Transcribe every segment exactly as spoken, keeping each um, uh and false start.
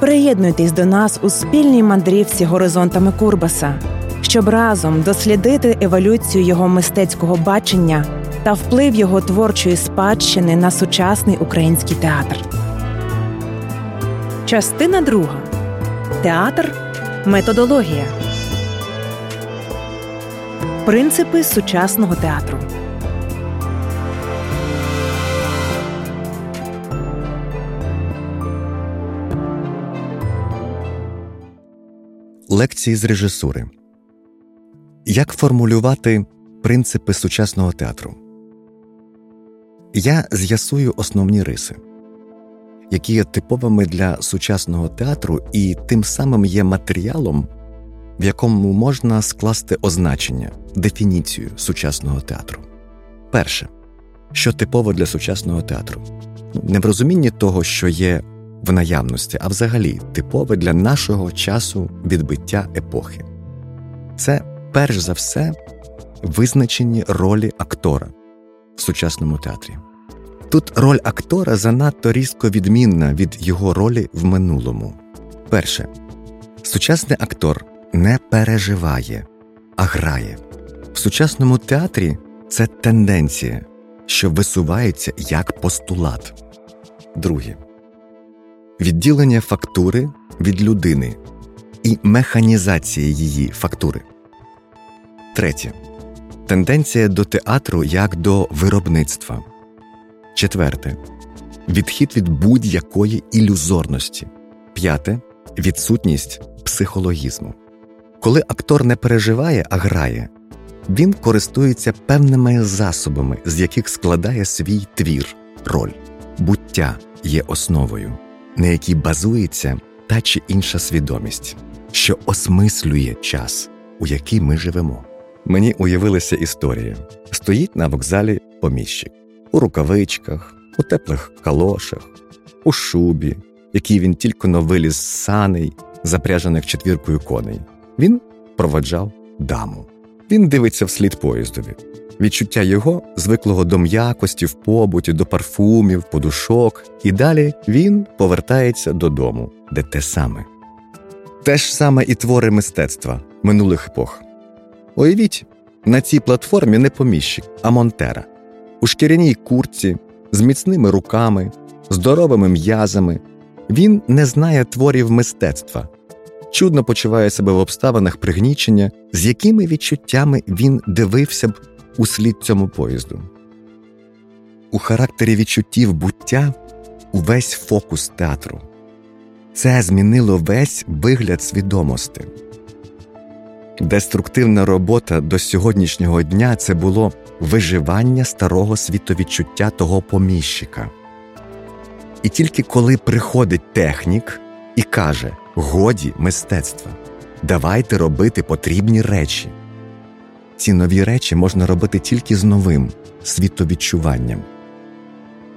Приєднуйтесь до нас у спільній мандрівці горизонтами Курбаса, щоб разом дослідити еволюцію його мистецького бачення та вплив його творчої спадщини на сучасний український театр. Частина друга. Театр. Методологія. Принципи сучасного театру. Лекції з режисури. Як формулювати принципи сучасного театру? Я з'ясую основні риси, які є типовими для сучасного театру і тим самим є матеріалом, в якому можна скласти означення, дефініцію сучасного театру. Перше. Що типово для сучасного театру? Не в розумінні того, що є в наявності, а взагалі типове для нашого часу відбиття епохи. Це, перш за все, визначені ролі актора в сучасному театрі. Тут роль актора занадто різко відмінна від його ролі в минулому. Перше. Сучасний актор не переживає, а грає. В сучасному театрі це тенденція, що висувається як постулат. Друге. Відділення фактури від людини і механізація її фактури. Третє. Тенденція до театру як до виробництва. Четверте. Відхід від будь-якої ілюзорності. П'яте. Відсутність психологізму. Коли актор не переживає, а грає, він користується певними засобами, з яких складає свій твір, роль. Буття є основою, на якій базується та чи інша свідомість, що осмислює час, у який ми живемо. Мені уявилася історія. Стоїть на вокзалі поміщик. У рукавичках, у теплих калошах, у шубі, який він тільки-но виліз з саней, запряжених четвіркою коней. Він проводжав даму. Він дивиться вслід поїздові. Відчуття його, звиклого до м'якості в побуті, до парфумів, подушок. І далі він повертається додому, де те саме. Те ж саме і твори мистецтва минулих епох. Уявіть, на цій платформі не поміщик, а монтера. У шкіряній куртці, з міцними руками, здоровими м'язами. Він не знає творів мистецтва. Чудно почуває себе в обставинах пригнічення, з якими відчуттями він дивився б услід цьому поїзду. У характері відчуттів буття увесь фокус театру. Це змінило весь вигляд свідомості. Деструктивна робота до сьогоднішнього дня – це було виживання старого світовідчуття того поміщика. І тільки коли приходить технік і каже «годі мистецтва, давайте робити потрібні речі». Ці нові речі можна робити тільки з новим світовідчуванням.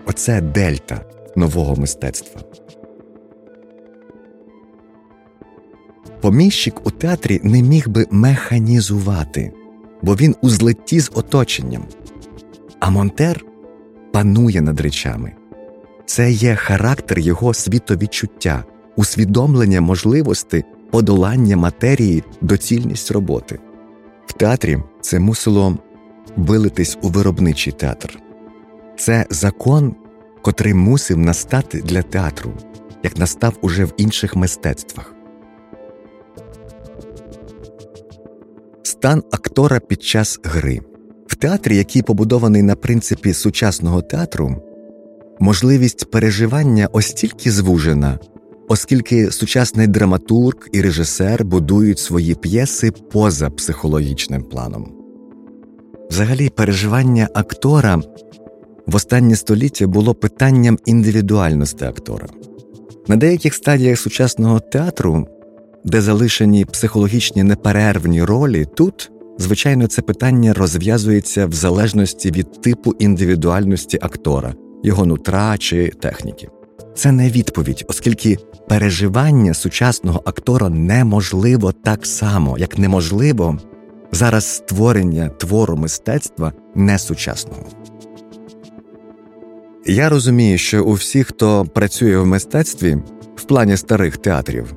Оце дельта нового мистецтва. Поміщик у театрі не міг би механізувати, бо він у злитті з оточенням. А монтер панує над речами. Це є характер його світовідчуття, усвідомлення можливості подолання матерії, доцільність роботи. В театрі це мусило вилитись у виробничий театр. Це закон, котрий мусив настати для театру, як настав уже в інших мистецтвах. стан актора під час гри. В театрі, який побудований на принципі сучасного театру, можливість переживання ось тільки звужена, оскільки сучасний драматург і режисер будують свої п'єси поза психологічним планом. Взагалі, переживання актора в останнє століття було питанням індивідуальності актора. На деяких стадіях сучасного театру, де залишені психологічні неперервні ролі, тут, звичайно, це питання розв'язується в залежності від типу індивідуальності актора, його нутра чи техніки. Це не відповідь, оскільки переживання сучасного актора неможливо так само, як неможливо зараз створення твору мистецтва несучасного. Я розумію, що у всіх, хто працює в мистецтві, в плані старих театрів,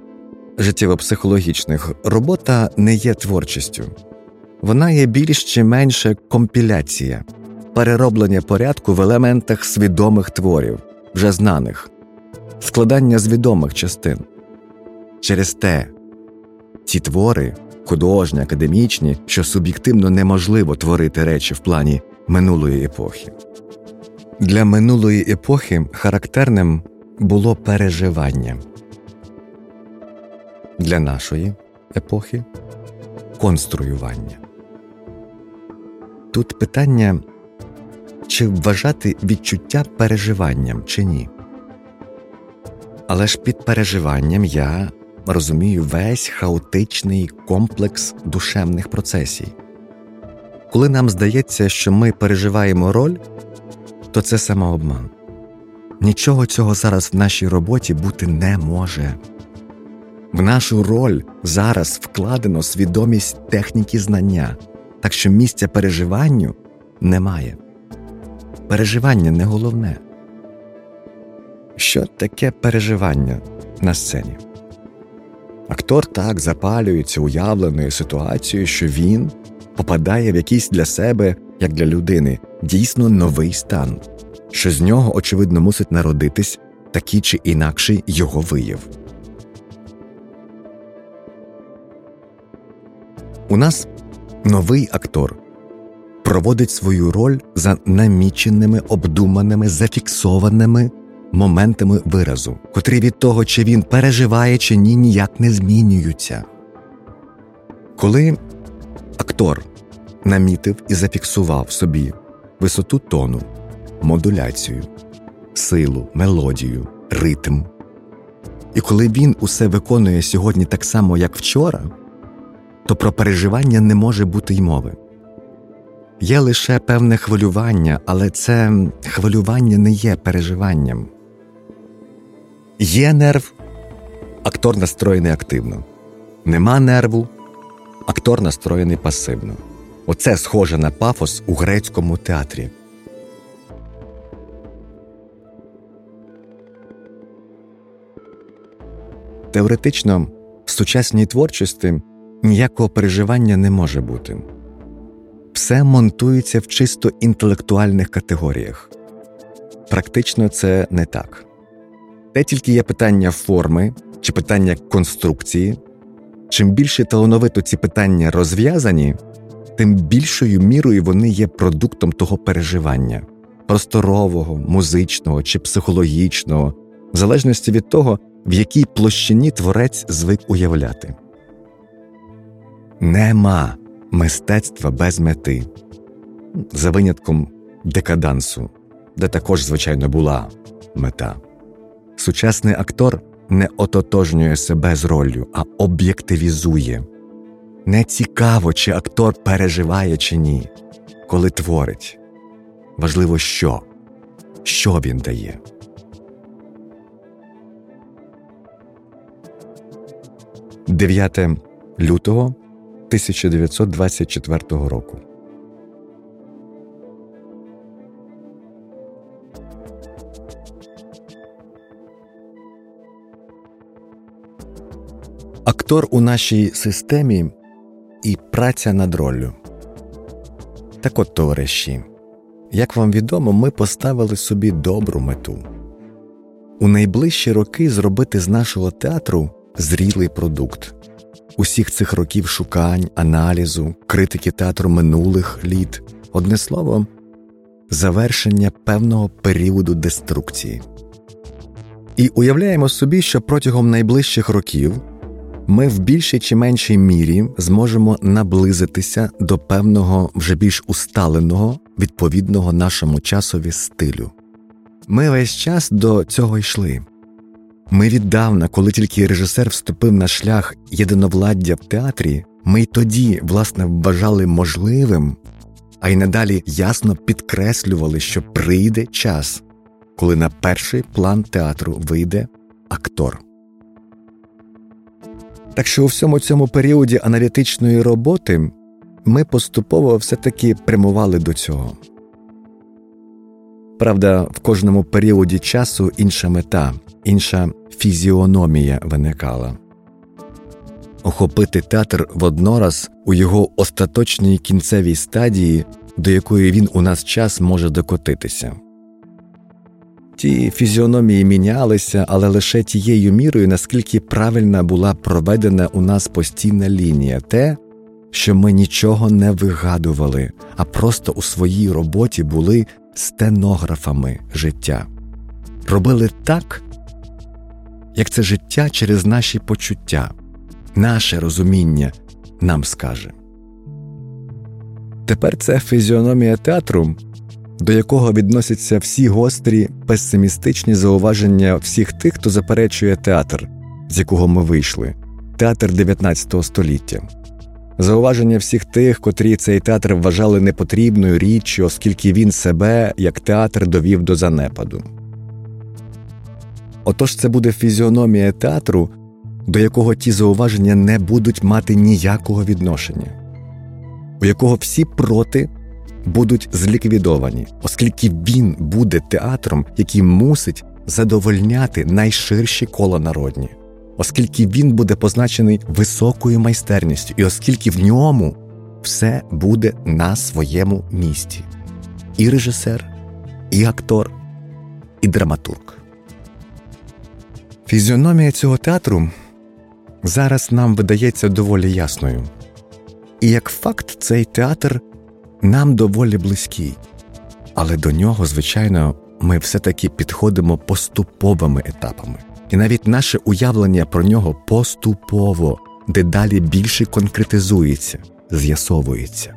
життєво-психологічних, робота не є творчістю. Вона є більш чи менше компіляція, перероблення порядку в елементах свідомих творів, вже знаних, складання з відомих частин. Через те, ці твори, художні, академічні, що суб'єктивно неможливо творити речі в плані минулої епохи. Для минулої епохи характерним було переживання. Для нашої епохи – конструювання. Тут питання, чи вважати відчуття переживанням, чи ні. Але ж під переживанням я розумію весь хаотичний комплекс душевних процесів. Коли нам здається, що ми переживаємо роль, то це самообман. Нічого цього зараз в нашій роботі бути не може. В нашу роль зараз вкладено свідомість техніки знання, так що місця переживанню немає. Переживання не головне. Що таке переживання на сцені? Актор так запалюється уявленою ситуацією, що він попадає в якийсь для себе, як для людини, дійсно новий стан, що з нього, очевидно, мусить народитись такий чи інакший його вияв. У нас новий актор проводить свою роль за наміченими, обдуманими, зафіксованими моментами виразу, котрі від того, чи він переживає, чи ні, ніяк не змінюються. Коли актор намітив і зафіксував собі висоту тону, модуляцію, силу, мелодію, ритм, і коли він усе виконує сьогодні так само, як вчора, то про переживання не може бути й мови. Є лише певне хвилювання, але це хвилювання не є переживанням. Є нерв – актор настроєний активно. Нема нерву – актор настроєний пасивно. Оце схоже на пафос у грецькому театрі. Теоретично, в сучасній творчості ніякого переживання не може бути. Все монтується в чисто інтелектуальних категоріях. Практично це не так. Те тільки є питання форми чи питання конструкції. Чим більше талановито ці питання розв'язані, тим більшою мірою вони є продуктом того переживання – просторового, музичного чи психологічного, в залежності від того, в якій площині творець звик уявляти. Нема мистецтва без мети, за винятком декадансу, де також, звичайно, була мета. Сучасний актор не ототожнює себе з роллю, а об'єктивізує. Не цікаво, чи актор переживає чи ні, коли творить. Важливо, що, що він дає. дев'яте лютого тисяча дев'ятсот двадцять четвертого року. Актор у нашій системі і праця над роллю. Так от, товариші, як вам відомо, ми поставили собі добру мету. У найближчі роки зробити з нашого театру зрілий продукт. усіх цих років шукань, аналізу, критики театру минулих літ. Одне слово, завершення певного періоду деструкції. І уявляємо собі, що протягом найближчих років ми в більшій чи меншій мірі зможемо наблизитися до певного, вже більш усталеного, відповідного нашому часові стилю. Ми весь час до цього йшли. Ми віддавна, коли тільки режисер вступив на шлях єдиновладдя в театрі, ми й тоді, власне, вважали можливим, а й надалі ясно підкреслювали, що прийде час, коли на перший план театру вийде актор. Так що у всьому цьому періоді аналітичної роботи ми поступово все-таки прямували до цього. Правда, в кожному періоді часу інша мета, інша фізіономія виникала. Охопити театр воднораз у його остаточній кінцевій стадії, до якої він у нас час може докотитися. Ті фізіономії мінялися, але лише тією мірою, наскільки правильно була проведена у нас постійна лінія. Те, що ми нічого не вигадували, а просто у своїй роботі були стенографами життя. Робили так, як це життя через наші почуття, наше розуміння нам скаже. Тепер це фізіономія театру, до якого відносяться всі гострі, песимістичні зауваження всіх тих, хто заперечує театр, з якого ми вийшли, театр дев'ятнадцятого століття. Зауваження всіх тих, котрі цей театр вважали непотрібною річчю, оскільки він себе, як театр, довів до занепаду. Отож це буде фізіономія театру, до якого ті зауваження не будуть мати ніякого відношення, у якого всі проти будуть зліквідовані, оскільки він буде театром, який мусить задовольняти найширші кола народні, оскільки він буде позначений високою майстерністю і оскільки в ньому все буде на своєму місці. І режисер, і актор, і драматург. Фізіономія цього театру зараз нам видається доволі ясною. І як факт цей театр нам доволі близький. Але до нього, звичайно, ми все-таки підходимо поступовими етапами. І навіть наше уявлення про нього поступово, дедалі більше конкретизується, з'ясовується.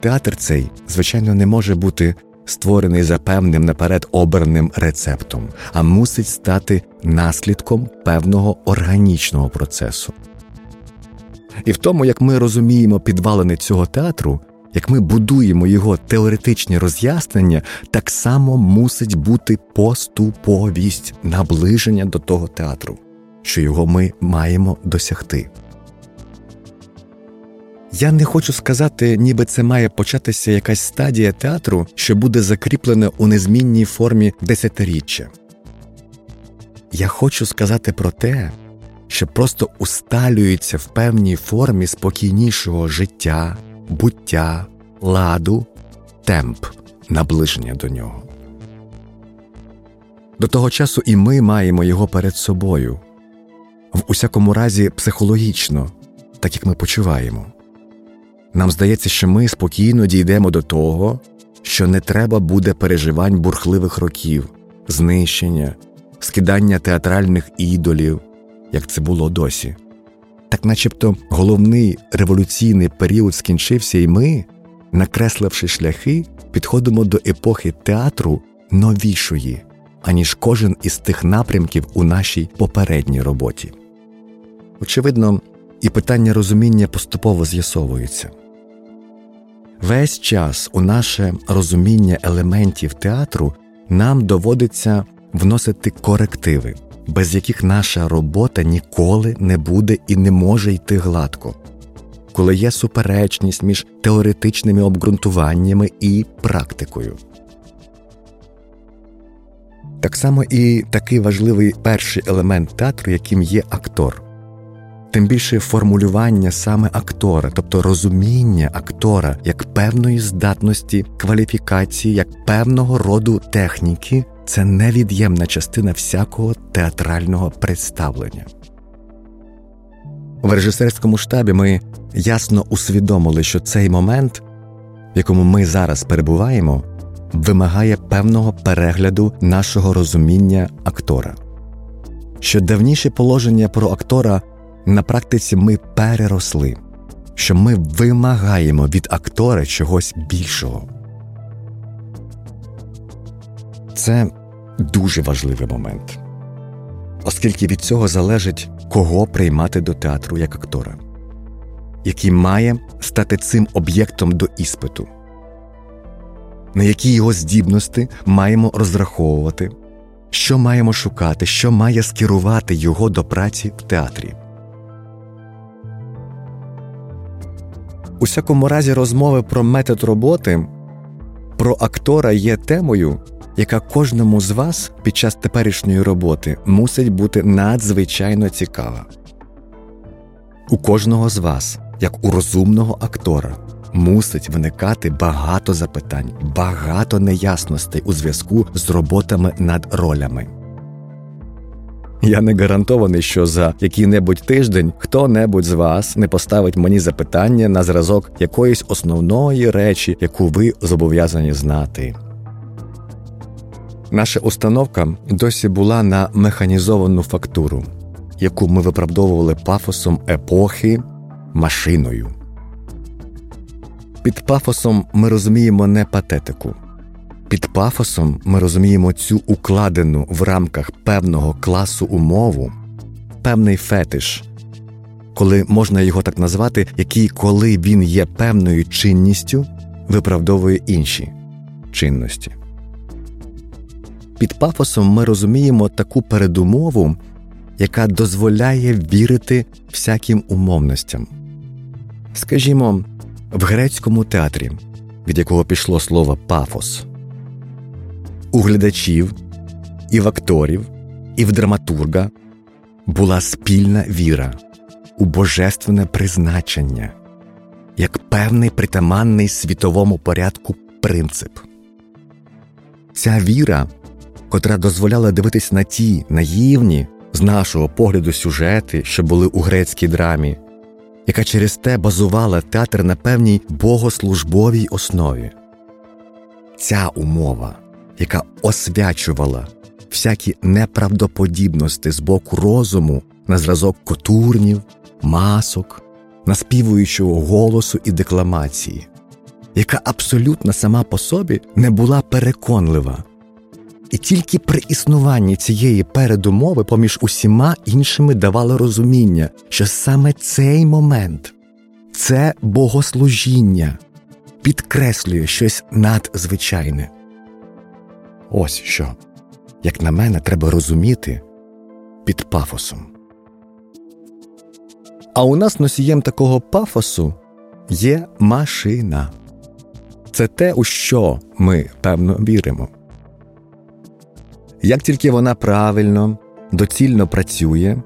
Театр цей, звичайно, не може бути створений за певним наперед обраним рецептом, а мусить стати наслідком певного органічного процесу. І в тому, як ми розуміємо підвалини цього театру, як ми будуємо його теоретичні роз'яснення, так само мусить бути поступовість наближення до того театру, що його ми маємо досягти. Я не хочу сказати, ніби це має початися якась стадія театру, що буде закріплена у незмінній формі десятиріччя. Я хочу сказати про те, що просто усталюється в певній формі спокійнішого життя, буття, ладу, темп наближення до нього. До того часу і ми маємо його перед собою, в усякому разі психологічно, так як ми почуваємо. Нам здається, що ми спокійно дійдемо до того, що не треба буде переживань бурхливих років, знищення, скидання театральних ідолів, як це було досі. Так начебто головний революційний період скінчився, і ми, накресливши шляхи, підходимо до епохи театру новішої, аніж кожен із тих напрямків у нашій попередній роботі. Очевидно, і питання розуміння поступово з'ясовується. Весь час у наше розуміння елементів театру нам доводиться вносити корективи, без яких наша робота ніколи не буде і не може йти гладко, коли є суперечність між теоретичними обґрунтуваннями і практикою. Так само і такий важливий перший елемент театру, яким є актор. Тим більше формулювання саме актора, тобто розуміння актора як певної здатності, кваліфікації, як певного роду техніки – це невід'ємна частина всякого театрального представлення. В режисерському штабі ми ясно усвідомили, що цей момент, в якому ми зараз перебуваємо, вимагає певного перегляду нашого розуміння актора. Що давніше положення про актора на практиці ми переросли, що ми вимагаємо від актора чогось більшого. Це дуже важливий момент, оскільки від цього залежить, кого приймати до театру як актора, який має стати цим об'єктом до іспиту, на які його здібності маємо розраховувати, що маємо шукати, що має скерувати його до праці в театрі. У всякому разі, розмови про метод роботи, про актора є темою, яка кожному з вас під час теперішньої роботи мусить бути надзвичайно цікава. У кожного з вас, як у розумного актора, мусить виникати багато запитань, багато неясностей у зв'язку з роботами над ролями. Я не гарантований, що за який-небудь тиждень хто-небудь з вас не поставить мені запитання на зразок якоїсь основної речі, яку ви зобов'язані знати. Наша установка досі була на механізовану фактуру, яку ми виправдовували пафосом епохи машиною. Під пафосом ми розуміємо не патетику. Під пафосом ми розуміємо цю укладену в рамках певного класу умову, певний фетиш, коли можна його так назвати, який, коли він є певною чинністю, виправдовує інші чинності. Під пафосом ми розуміємо таку передумову, яка дозволяє вірити всяким умовностям. Скажімо, в грецькому театрі, від якого пішло слово «пафос», у глядачів, і в акторів, і в драматурга була спільна віра у божественне призначення, як певний притаманний світовому порядку принцип. Ця віра, котра дозволяла дивитись на ті наївні, з нашого погляду, сюжети, що були у грецькій драмі, яка через те базувала театр на певній богослужбовій основі. Ця умова, яка освячувала всякі неправдоподібності з боку розуму на зразок котурнів, масок, наспівуючого голосу і декламації, яка абсолютно сама по собі не була переконлива. І тільки при існуванні цієї передумови поміж усіма іншими давало розуміння, що саме цей момент, це богослужіння підкреслює щось надзвичайне. Ось що, як на мене, треба розуміти під пафосом. А у нас носієм такого пафосу є машина. Це те, у що ми, певно, віримо. Як тільки вона правильно, доцільно працює,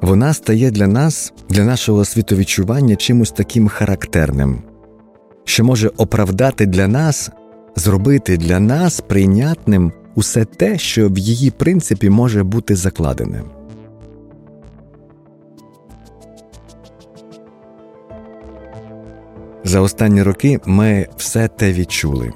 вона стає для нас, для нашого світовідчування чимось таким характерним, що може оправдати для нас, зробити для нас прийнятним усе те, що в її принципі може бути закладене. За останні роки ми все те відчули.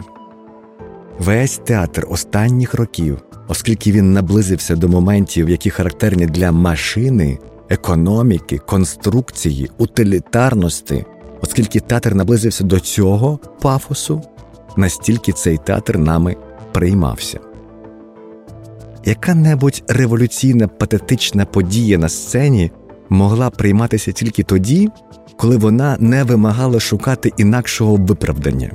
Весь театр останніх років, оскільки він наблизився до моментів, які характерні для машини, економіки, конструкції, утилітарності, оскільки театр наблизився до цього пафосу, настільки цей театр нами приймався. Яка-небудь революційна патетична подія на сцені могла прийматися тільки тоді, коли вона не вимагала шукати інакшого виправдання,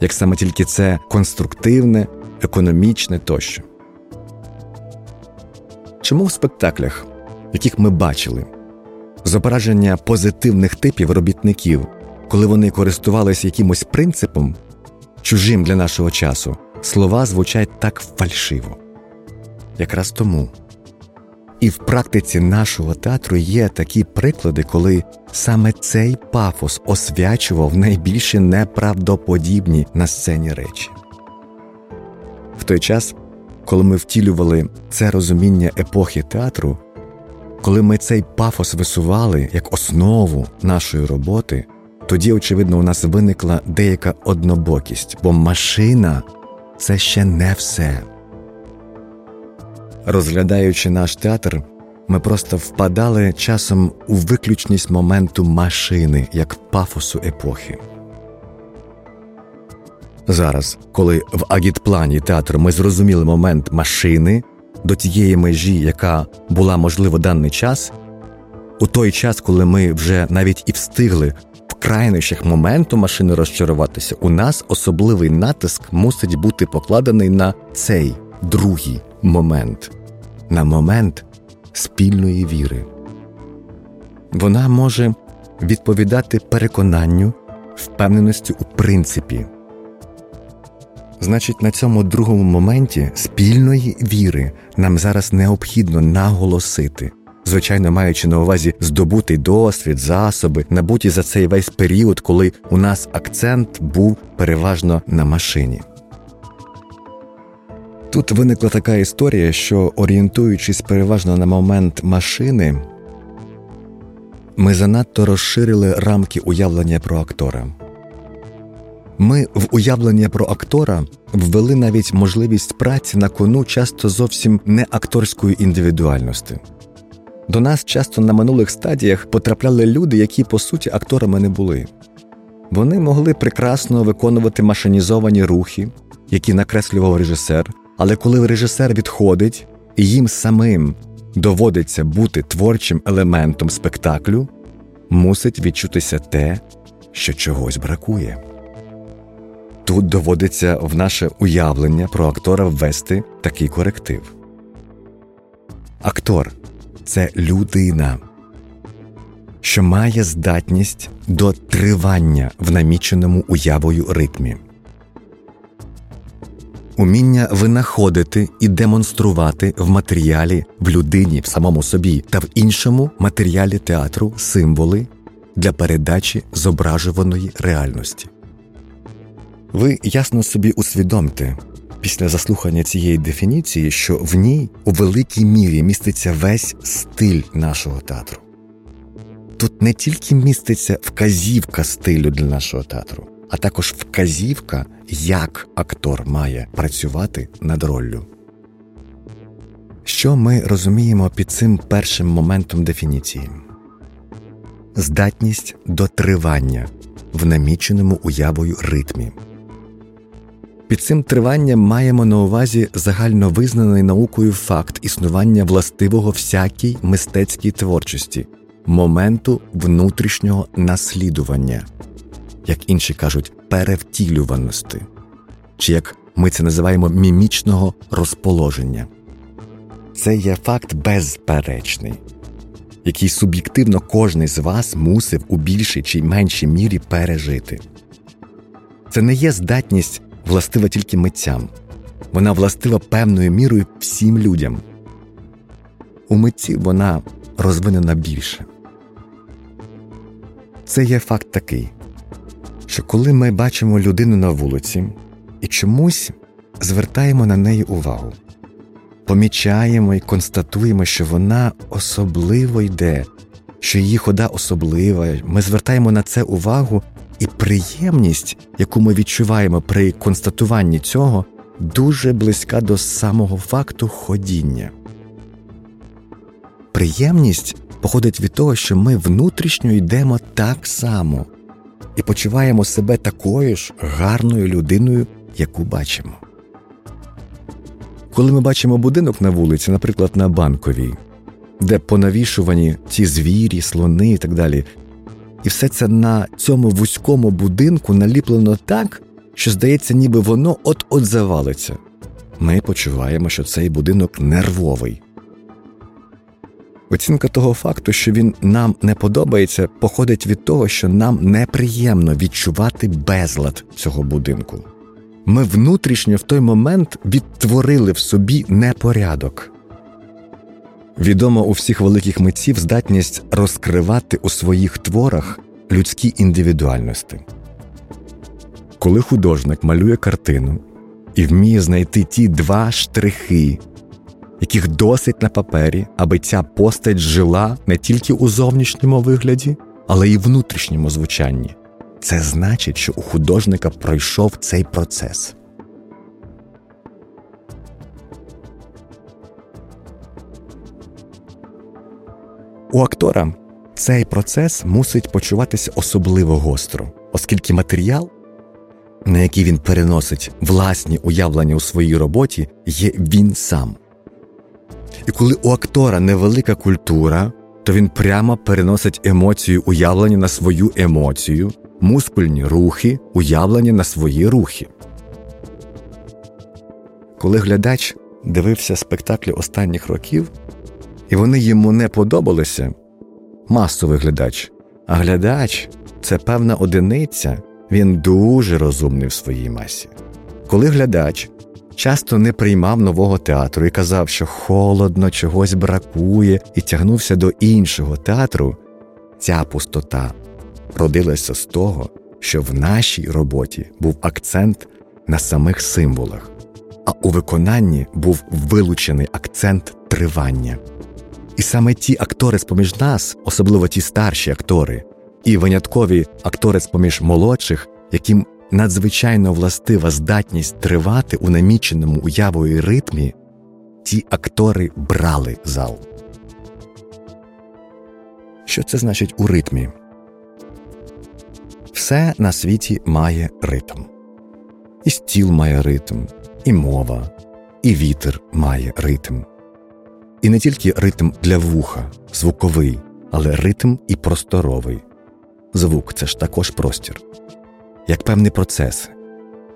як саме тільки це конструктивне, економічне тощо. Чому в спектаклях, яких ми бачили, зображення позитивних типів робітників, коли вони користувалися якимось принципом, чужим для нашого часу, слова звучать так фальшиво? Якраз тому. І в практиці нашого театру є такі приклади, коли саме цей пафос освячував найбільше неправдоподібні на сцені речі. В той час, коли ми втілювали це розуміння епохи театру, Коли ми цей пафос висували як основу нашої роботи, тоді, очевидно, у нас виникла деяка однобокість, бо машина – це ще не все. Розглядаючи наш театр, ми просто впадали часом у виключність моменту машини, як пафосу епохи. Зараз, коли в агітплані театру ми зрозуміли момент машини до тієї межі, яка була можлива даний час, у той час, коли ми вже навіть і встигли в крайніших моменту машини розчаруватися, у нас особливий натиск мусить бути покладений на цей другий момент, на момент спільної віри. Вона може відповідати переконанню, впевненості у принципі. Значить, на цьому другому моменті спільної віри нам зараз необхідно наголосити, звичайно, маючи на увазі здобутий досвід, засоби, набуті за цей весь період, коли у нас акцент був переважно на машині. Тут виникла така історія, що, орієнтуючись переважно на момент машини, ми занадто розширили рамки уявлення про актора. Ми в уявлення про актора ввели навіть можливість праці на кону часто зовсім не акторської індивідуальності. До нас часто на минулих стадіях потрапляли люди, які, по суті, акторами не були. Вони могли прекрасно виконувати машинізовані рухи, які накреслював режисер, але коли режисер відходить і їм самим доводиться бути творчим елементом спектаклю, мусить відчутися те, що чогось бракує. Тут доводиться в наше уявлення про актора ввести такий коректив. Актор – це людина, що має здатність до тривання в наміченому уявою ритмі. Уміння винаходити і демонструвати в матеріалі, в людині, в самому собі та в іншому матеріалі театру символи для передачі зображуваної реальності. Ви ясно собі усвідомте, після заслухання цієї дефініції, що в ній у великій мірі міститься весь стиль нашого театру. Тут не тільки міститься вказівка стилю для нашого театру, а також вказівка, як актор має працювати над роллю. Що ми розуміємо під цим першим моментом дефініції? Здатність до тривання в наміченому уявою ритмі. Під цим триванням маємо на увазі загальновизнаний наукою факт існування властивого всякій мистецькій творчості – моменту внутрішнього наслідування, як інші кажуть, перевтілюваності, чи, як ми це називаємо, мімічного розположення. Це є факт безперечний, який суб'єктивно кожен з вас мусив у більшій чи меншій мірі пережити. Це не є здатність властива тільки митцям. Вона властива певною мірою всім людям. У митців вона розвинена більше. Це є факт такий, що коли ми бачимо людину на вулиці і чомусь звертаємо на неї увагу, помічаємо і констатуємо, що вона особливо йде, що її хода особлива, ми звертаємо на це увагу, і приємність, яку ми відчуваємо при констатуванні цього, дуже близька до самого факту ходіння. Приємність походить від того, що ми внутрішньо йдемо так само і почуваємо себе такою ж гарною людиною, яку бачимо. Коли ми бачимо будинок на вулиці, наприклад, на Банковій, де понавішувані ці звірі, слони і так далі, і все це на цьому вузькому будинку наліплено так, що здається, ніби воно от-от завалиться. Ми почуваємо, що цей будинок нервовий. Оцінка того факту, що він нам не подобається, походить від того, що нам неприємно відчувати безлад цього будинку. Ми внутрішньо в той момент відтворили в собі непорядок. Відома у всіх великих митців здатність розкривати у своїх творах людські індивідуальності. Коли художник малює картину і вміє знайти ті два штрихи, яких досить на папері, аби ця постать жила не тільки у зовнішньому вигляді, але й внутрішньому звучанні. Це значить, що у художника пройшов цей процес. У актора цей процес мусить почуватися особливо гостро, оскільки матеріал, на який він переносить власні уявлення у своїй роботі, є він сам. І коли у актора невелика культура, то він прямо переносить емоцію уявлення на свою емоцію, мускульні рухи, уявлення на свої рухи. Коли глядач дивився спектаклі останніх років, і вони йому не подобалися, масовий глядач, а глядач – це певна одиниця, він дуже розумний в своїй масі. Коли глядач часто не приймав нового театру і казав, що холодно, чогось бракує, і тягнувся до іншого театру, ця пустота родилася з того, що в нашій роботі був акцент на самих символах, а у виконанні був вилучений акцент тривання. І саме ті актори з-поміж нас, особливо ті старші актори, і виняткові актори з-поміж молодших, яким надзвичайно властива здатність тривати у наміченому уявою ритмі, ті актори брали зал. Що це значить у ритмі? Все на світі має ритм. І стіл має ритм, і мова, і вітер має ритм. І не тільки ритм для вуха, звуковий, але ритм і просторовий. Звук – це ж також простір. Як певний процес,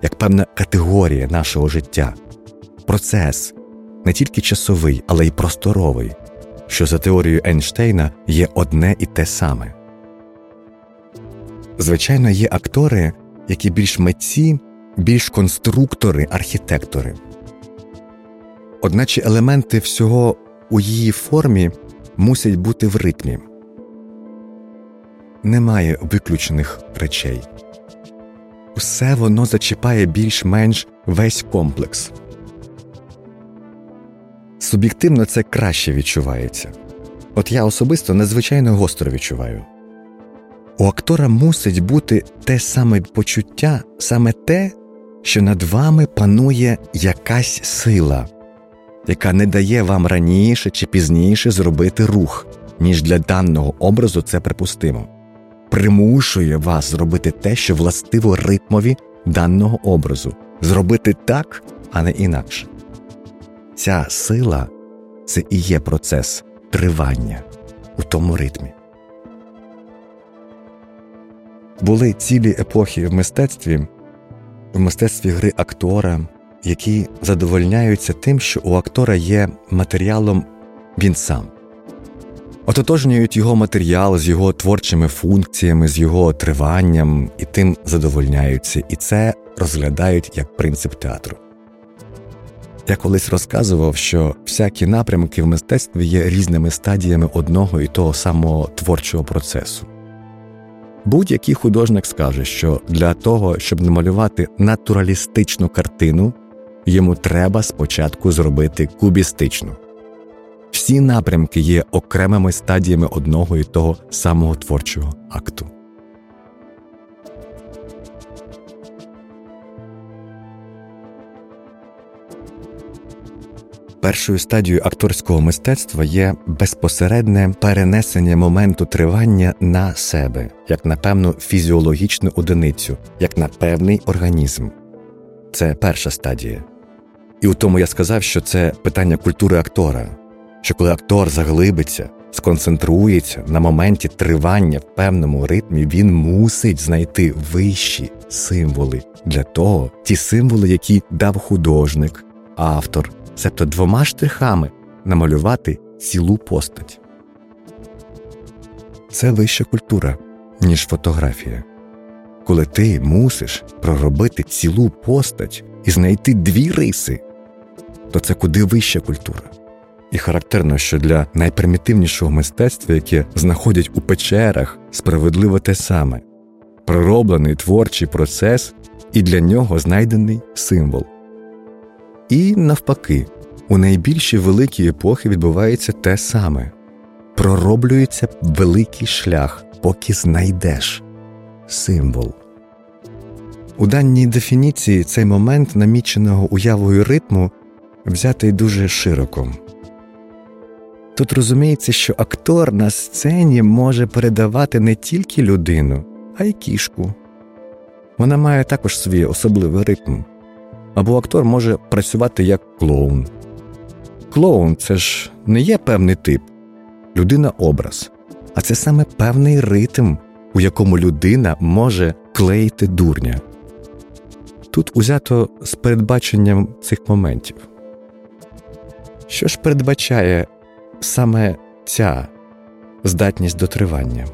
як певна категорія нашого життя. Процес не тільки часовий, але й просторовий, що за теорією Ейнштейна є одне і те саме. Звичайно, є актори, які більш митці, більш конструктори, архітектори. Одначе елементи всього у її формі мусять бути в ритмі. Немає виключених речей. Усе воно зачіпає більш-менш весь комплекс. Суб'єктивно це краще відчувається. От я особисто надзвичайно гостро відчуваю. У актора мусить бути те саме почуття, саме те, що над вами панує якась сила, яка не дає вам раніше чи пізніше зробити рух, ніж для даного образу це припустимо. Примушує вас зробити те, що властиво ритмові даного образу. Зробити так, а не інакше. Ця сила – це і є процес тривання у тому ритмі. Були цілі епохи в мистецтві, в мистецтві гри актора, які задовольняються тим, що у актора є матеріалом він сам. Ототожнюють його матеріал з його творчими функціями, з його триванням, і тим задовольняються. І це розглядають як принцип театру. Я колись розказував, що всякі напрямки в мистецтві є різними стадіями одного і того самого творчого процесу. Будь-який художник скаже, що для того, щоб намалювати натуралістичну картину, йому треба спочатку зробити кубістичну. Всі напрямки є окремими стадіями одного і того самого творчого акту. Першою стадією акторського мистецтва є безпосереднє перенесення моменту тривання на себе, як на певну фізіологічну одиницю, як на певний організм. Це перша стадія. І у тому я сказав, що це питання культури актора, що коли актор заглибиться, сконцентрується на моменті тривання в певному ритмі, він мусить знайти вищі символи. Для того ті символи, які дав художник, автор, себто двома штрихами намалювати цілу постать. Це вища культура, ніж фотографія. Коли ти мусиш проробити цілу постать і знайти дві риси, то це куди вища культура. І характерно, що для найпримітивнішого мистецтва, яке знаходять у печерах, справедливо те саме. Пророблений творчий процес і для нього знайдений символ. І навпаки, У найбільші великі епохи відбувається те саме. Пророблюється великий шлях, поки знайдеш символ. У даній дефініції цей момент наміченого уявою ритму взятий дуже широко. Тут розуміється, що актор на сцені може передавати не тільки людину, а й кішку. Вона має також свій особливий ритм. Або актор може працювати як клоун. Клоун – це ж не є певний тип, людина-образ. А це саме певний ритм, у якому людина може клеїти дурня. Тут узято з передбаченням цих моментів. Що ж передбачає саме ця здатність до тривання?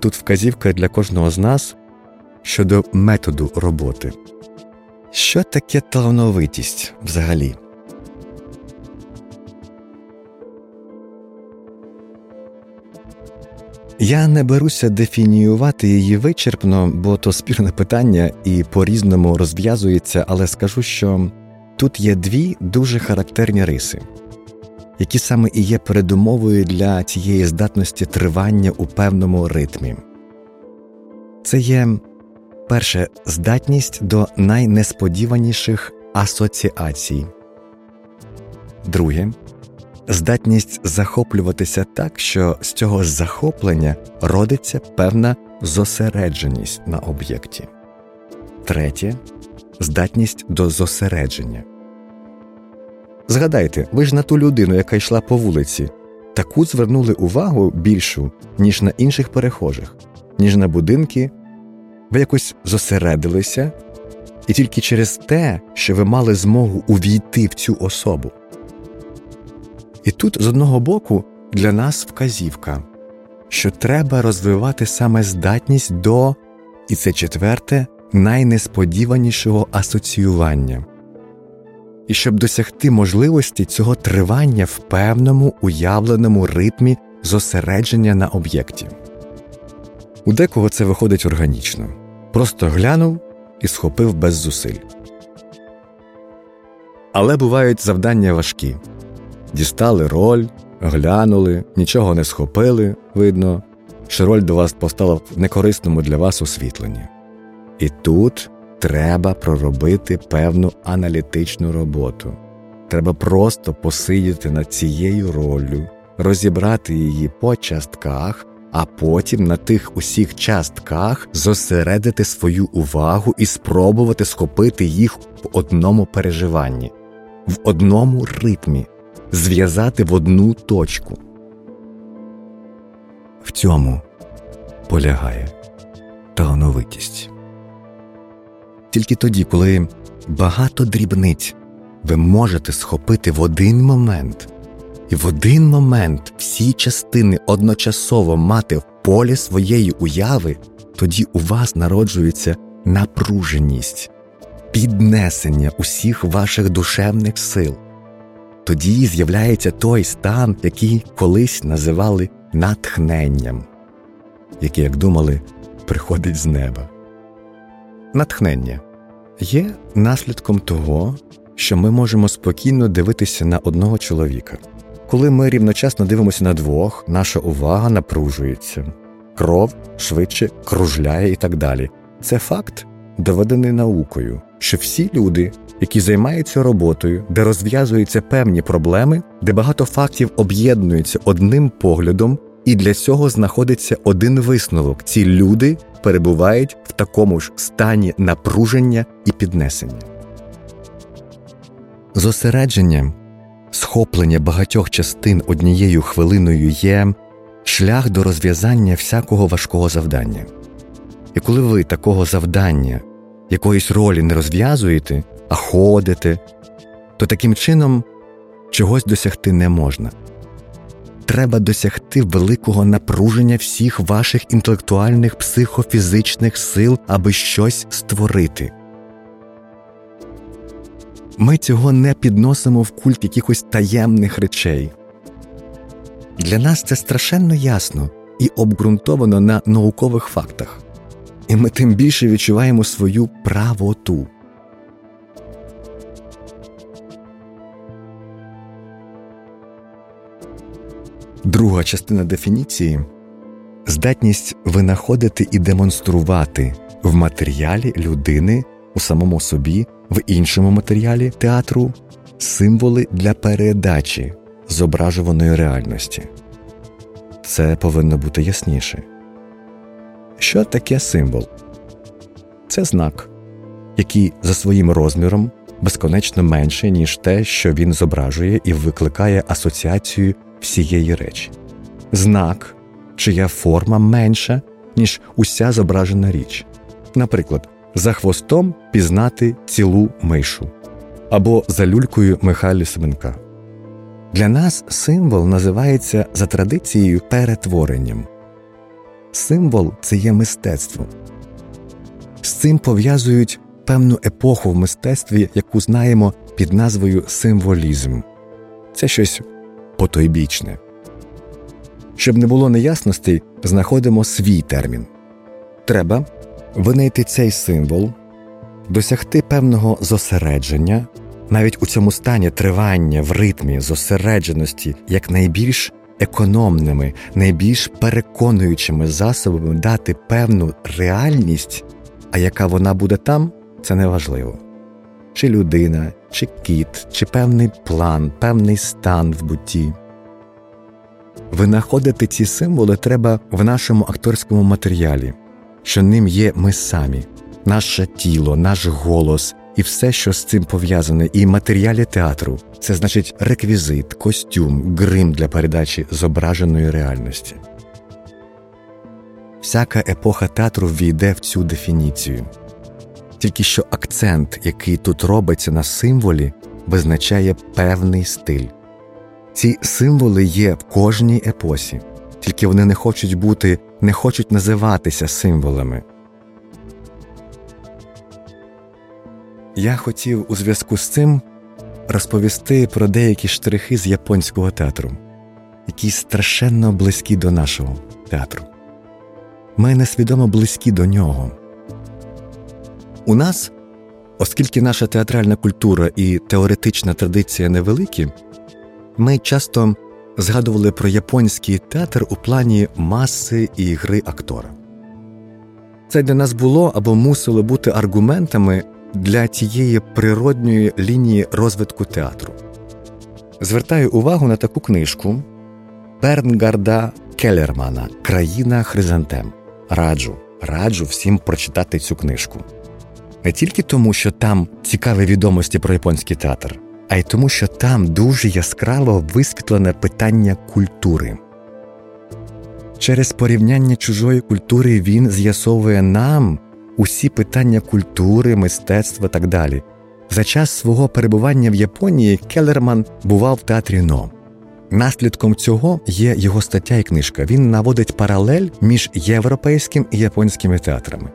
Тут вказівка для кожного з нас щодо методу роботи. Що таке талановитість взагалі? Я не беруся дефініювати її вичерпно, бо то спірне питання і по-різному розв'язується, але скажу, що тут є дві дуже характерні риси, які саме і є передумовою для цієї здатності тривання у певному ритмі. Це є, перше, здатність до найнесподіваніших асоціацій. Друге, здатність захоплюватися так, що з цього захоплення родиться певна зосередженість на об'єкті. Третє, здатність до зосередження. Згадайте, ви ж на ту людину, яка йшла по вулиці, таку звернули увагу більшу, ніж на інших перехожих, ніж на будинки. Ви якось зосередилися, і тільки через те, що ви мали змогу увійти в цю особу. І тут, з одного боку, для нас вказівка, що треба розвивати саме здатність до, і це четверте, найнесподіванішого асоціювання. І щоб досягти можливості цього тривання в певному уявленому ритмі зосередження на об'єкті. У декого це виходить органічно. Просто глянув і схопив без зусиль. Але бувають завдання важкі. Дістали роль, глянули, нічого не схопили, видно, що роль до вас постала в некорисному для вас освітленні. І тут треба проробити певну аналітичну роботу. Треба просто посидіти над цією роллю, розібрати її по частках, а потім на тих усіх частках зосередити свою увагу і спробувати схопити їх в одному переживанні, в одному ритмі, зв'язати в одну точку. В цьому полягає талановитість. Тільки тоді, коли багато дрібниць, ви можете схопити в один момент і в один момент всі частини одночасово мати в полі своєї уяви, тоді у вас народжується напруженість, піднесення усіх ваших душевних сил. Тоді з'являється той стан, який колись називали натхненням, який, як думали, приходить з неба. Натхнення є наслідком того, що ми можемо спокійно дивитися на одного чоловіка. Коли ми рівночасно дивимося на двох, наша увага напружується. Кров швидше кружляє і так далі. Це факт, доведений наукою, що всі люди, які займаються роботою, де розв'язуються певні проблеми, де багато фактів об'єднуються одним поглядом, і для цього знаходиться один висновок. Ці люди перебувають в такому ж стані напруження і піднесення. Зосередження, схоплення багатьох частин однією хвилиною є шлях до розв'язання всякого важкого завдання. І коли ви такого завдання, якоїсь ролі не розв'язуєте, а ходите, то таким чином чогось досягти не можна. Треба досягти великого напруження всіх ваших інтелектуальних, психофізичних сил, аби щось створити. Ми цього не підносимо в культ якихось таємних речей. Для нас це страшенно ясно і обґрунтовано на наукових фактах. І ми тим більше відчуваємо свою правоту. Друга частина дефініції – здатність винаходити і демонструвати в матеріалі людини, у самому собі, в іншому матеріалі театру символи для передачі зображуваної реальності. Це повинно бути ясніше. Що таке символ? Це знак, який за своїм розміром безконечно менше, ніж те, що він зображує і викликає асоціацію всієї речі. Знак, чия форма менша, ніж уся зображена річ. Наприклад, за хвостом пізнати цілу мишу. Або за люлькою Михайля Семенка. Для нас символ називається за традицією перетворенням. Символ – це є мистецтво. З цим пов'язують певну епоху в мистецтві, яку знаємо під назвою символізм. Це щось потойбічне. Щоб не було неясностей, знаходимо свій термін. Треба винайти цей символ, досягти певного зосередження, навіть у цьому стані тривання в ритмі зосередженості як найбільш економними, найбільш переконуючими засобами дати певну реальність, а яка вона буде там, це неважливо. Чи людина, чи кіт, чи певний план, певний стан в бутті. Винаходити ці символи треба в нашому акторському матеріалі, що ним є ми самі, наше тіло, наш голос і все, що з цим пов'язане, і матеріалі театру. Це значить реквізит, костюм, грим для передачі зображеної реальності. Всяка епоха театру ввійде в цю дефініцію. Тільки що акцент, який тут робиться на символі, визначає певний стиль. Ці символи є в кожній епосі, тільки вони не хочуть бути, не хочуть називатися символами. Я хотів у зв'язку з цим розповісти про деякі штрихи з японського театру, які страшенно близькі до нашого театру. Ми несвідомо близькі до нього. У нас, оскільки наша театральна культура і теоретична традиція невеликі, ми часто згадували про японський театр у плані маси і гри актора. Це для нас було або мусило бути аргументами для тієї природньої лінії розвитку театру. Звертаю увагу на таку книжку Бернгарда Келлермана «Країна Хризантем». Раджу, раджу всім прочитати цю книжку. Не тільки тому, що там цікаві відомості про японський театр, а й тому, що там дуже яскраво висвітлене питання культури. Через порівняння чужої культури він з'ясовує нам усі питання культури, мистецтва так далі. За час свого перебування в Японії Келлерман бував в театрі «Но». Наслідком цього є його стаття і книжка. Він наводить паралель між європейським і японськими театрами.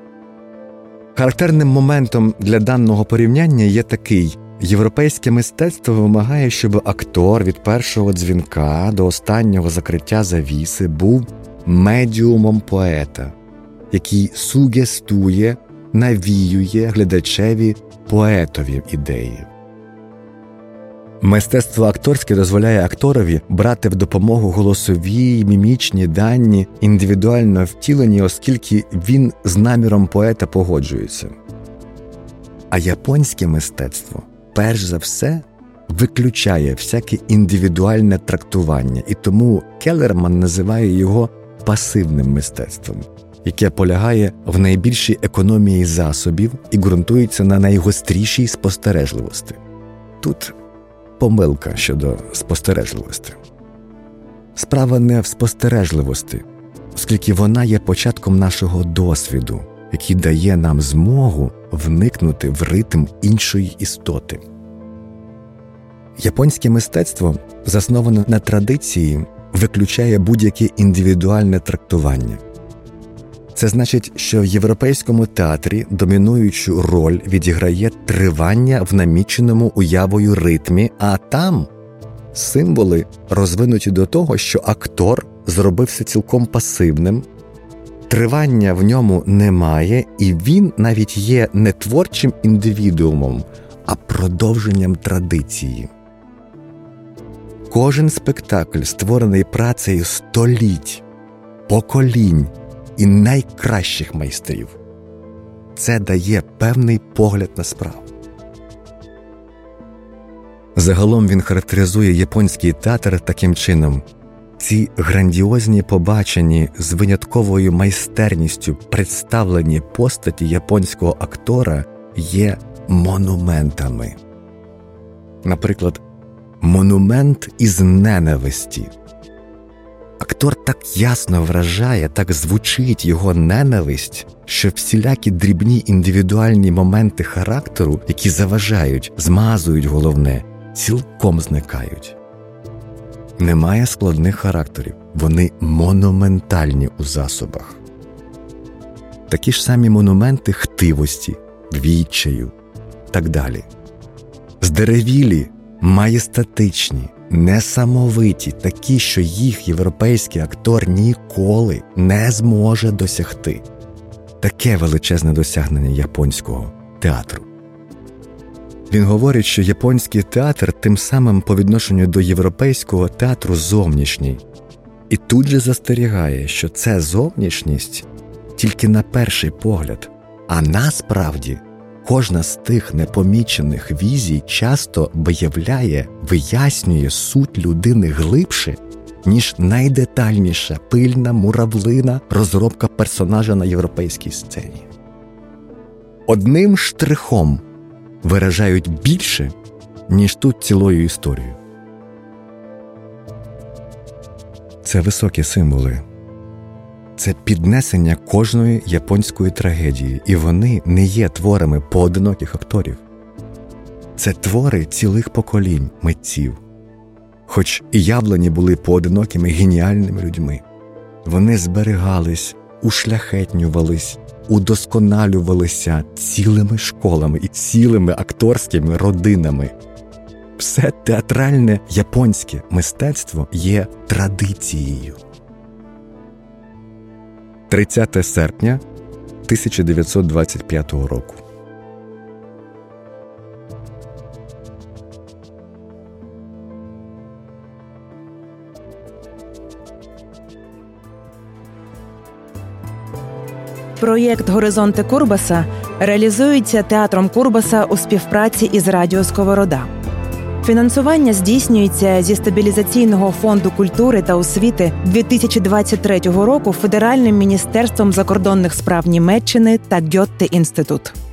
Характерним моментом для даного порівняння є такий. Європейське мистецтво вимагає, щоб актор від першого дзвінка до останнього закриття завіси був медіумом поета, який сугестує, навіює глядачеві поетові ідеї. Мистецтво акторське дозволяє акторові брати в допомогу голосові й мімічні дані індивідуально втілені, оскільки він з наміром поета погоджується. А японське мистецтво, перш за все, виключає всяке індивідуальне трактування, і тому Келлерман називає його пасивним мистецтвом, яке полягає в найбільшій економії засобів і ґрунтується на найгострішій спостережливості. Тут помилка щодо спостережливості. Справа не в спостережливості, оскільки вона є початком нашого досвіду, який дає нам змогу вникнути в ритм іншої істоти. Японське мистецтво, засноване на традиції, виключає будь-яке індивідуальне трактування. Це значить, що в європейському театрі домінуючу роль відіграє тривання в наміченому уявою ритмі, а там символи розвинуті до того, що актор зробився цілком пасивним, тривання в ньому немає, і він навіть є не творчим індивідуумом, а продовженням традиції. Кожен спектакль, створений працею століть, поколінь і найкращих майстрів. Це дає певний погляд на справу. Загалом він характеризує японський театр таким чином. Ці грандіозні побачені з винятковою майстерністю представлені постаті японського актора є монументами. Наприклад, «Монумент із ненависті». Актор так ясно вражає, так звучить його ненависть, що всілякі дрібні індивідуальні моменти характеру, які заважають, змазують головне, цілком зникають. Немає складних характерів, вони монументальні у засобах. Такі ж самі монументи хтивості, відчаю, так далі. Здеревілі, маєстатичні, несамовиті, такі, що їх європейський актор ніколи не зможе досягти. Таке величезне досягнення японського театру. Він говорить, що японський театр тим самим по відношенню до європейського театру зовнішній. І тут же застерігає, що це зовнішність тільки на перший погляд, а насправді кожна з тих непомічених візій часто виявляє, вияснює суть людини глибше, ніж найдетальніша пильна муравлина розробка персонажа на європейській сцені. Одним штрихом виражають більше, ніж тут цілою історією. Це високі символи. Це піднесення кожної японської трагедії, і вони не є творами поодиноких акторів. Це твори цілих поколінь митців. Хоч і явлені були поодинокими геніальними людьми. Вони зберігались, ушляхетнювались, удосконалювалися цілими школами і цілими акторськими родинами. Все театральне японське мистецтво є традицією. тридцятого серпня тисяча дев'ятсот двадцять п'ятого року. Проєкт «Горизонти Курбаса» реалізується театром Курбаса у співпраці із Радіо Сковорода. Фінансування здійснюється зі Стабілізаційного фонду культури та освіти дві тисячі двадцять третього року Федеральним міністерством закордонних справ Німеччини та Goethe-Інститут.